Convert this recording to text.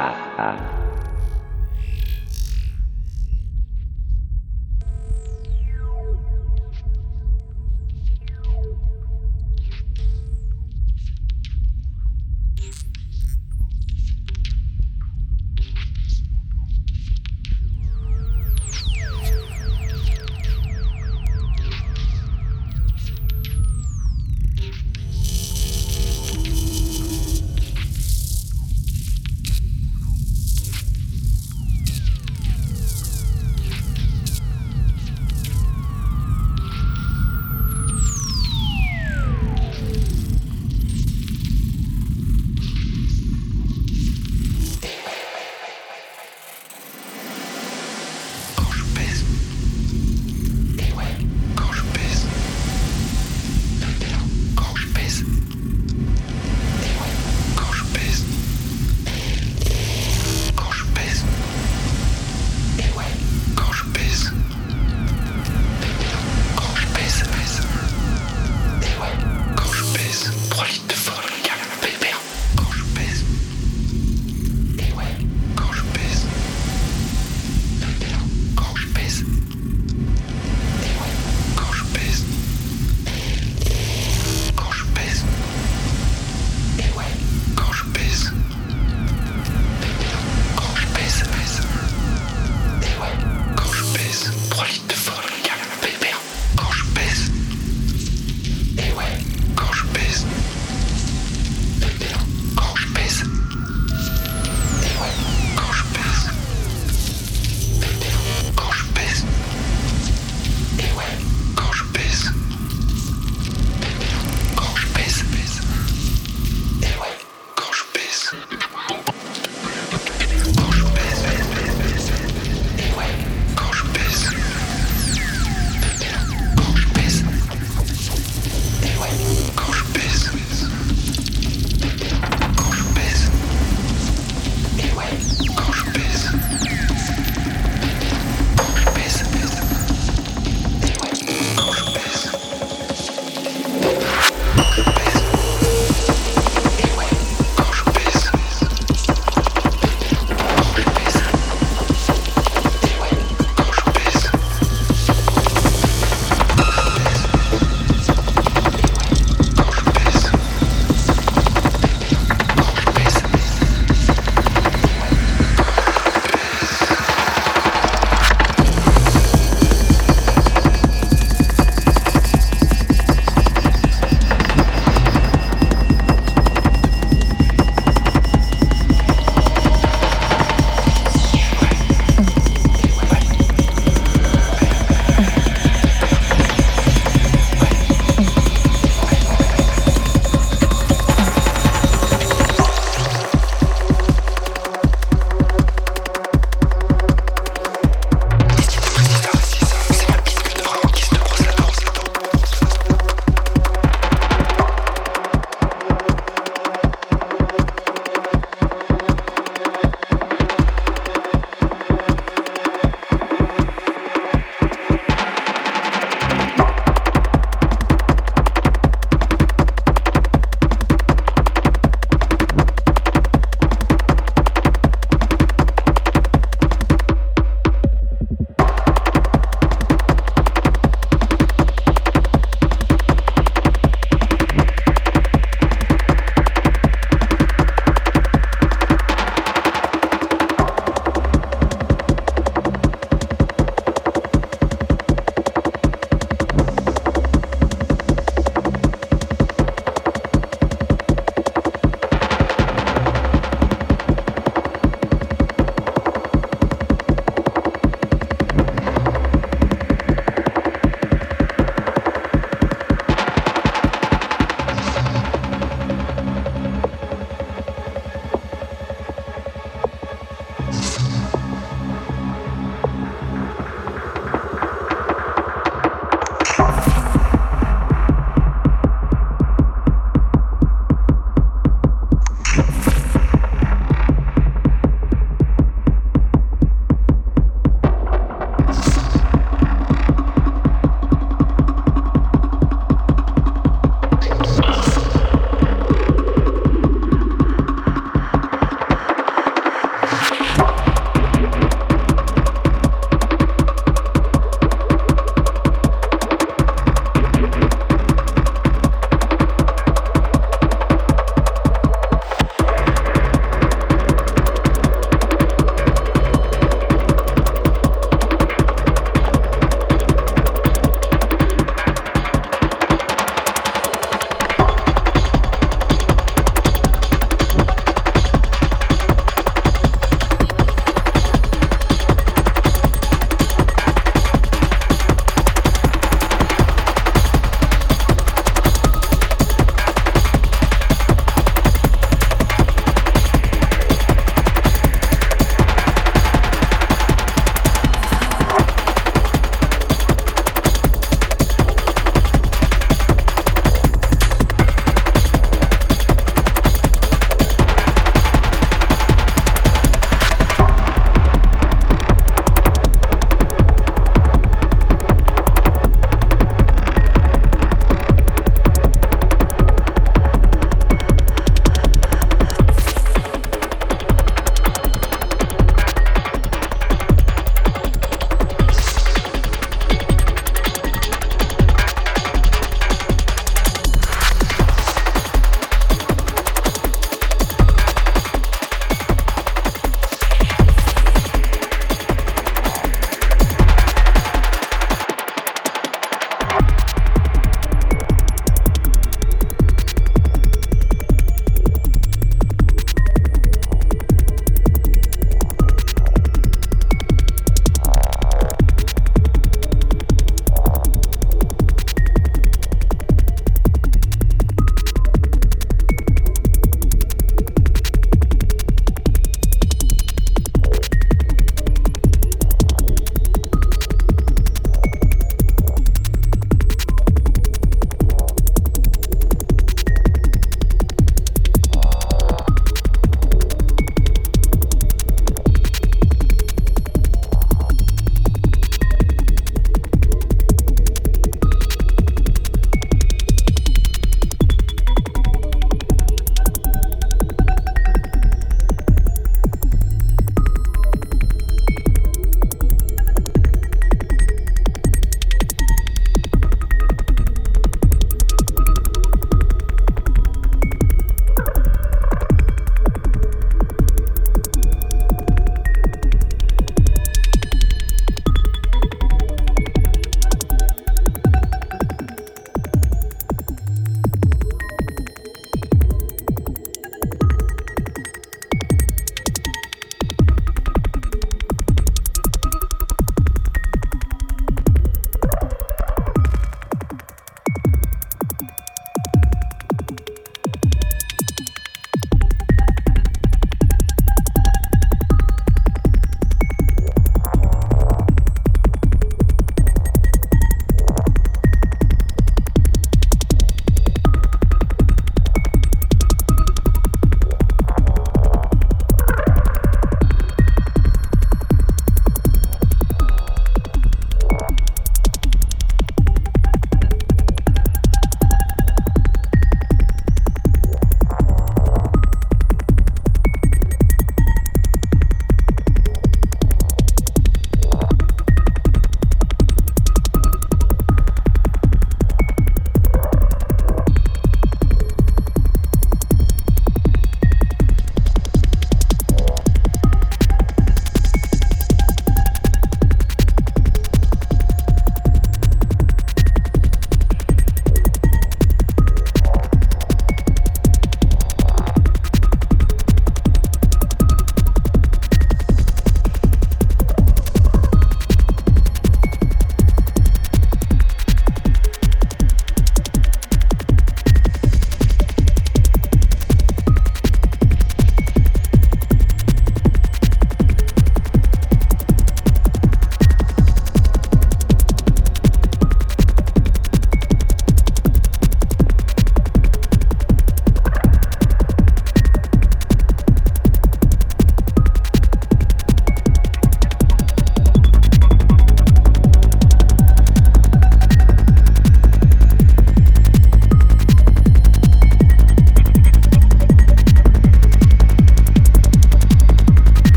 Quand je pèse